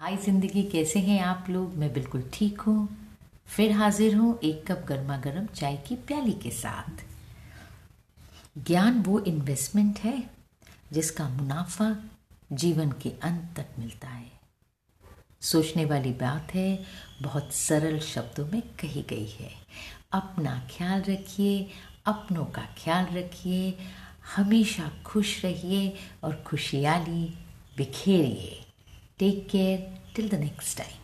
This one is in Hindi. हाय ज़िंदगी, कैसे हैं आप लोग। मैं बिल्कुल ठीक हूँ। फिर हाजिर हूँ एक कप गर्मा गर्म चाय की प्याली के साथ। ज्ञान वो इन्वेस्टमेंट है जिसका मुनाफा जीवन के अंत तक मिलता है। सोचने वाली बात है, बहुत सरल शब्दों में कही गई है। अपना ख्याल रखिए, अपनों का ख्याल रखिए, हमेशा खुश रहिए और खुशहाली बिखेरिए। Take care till the next time.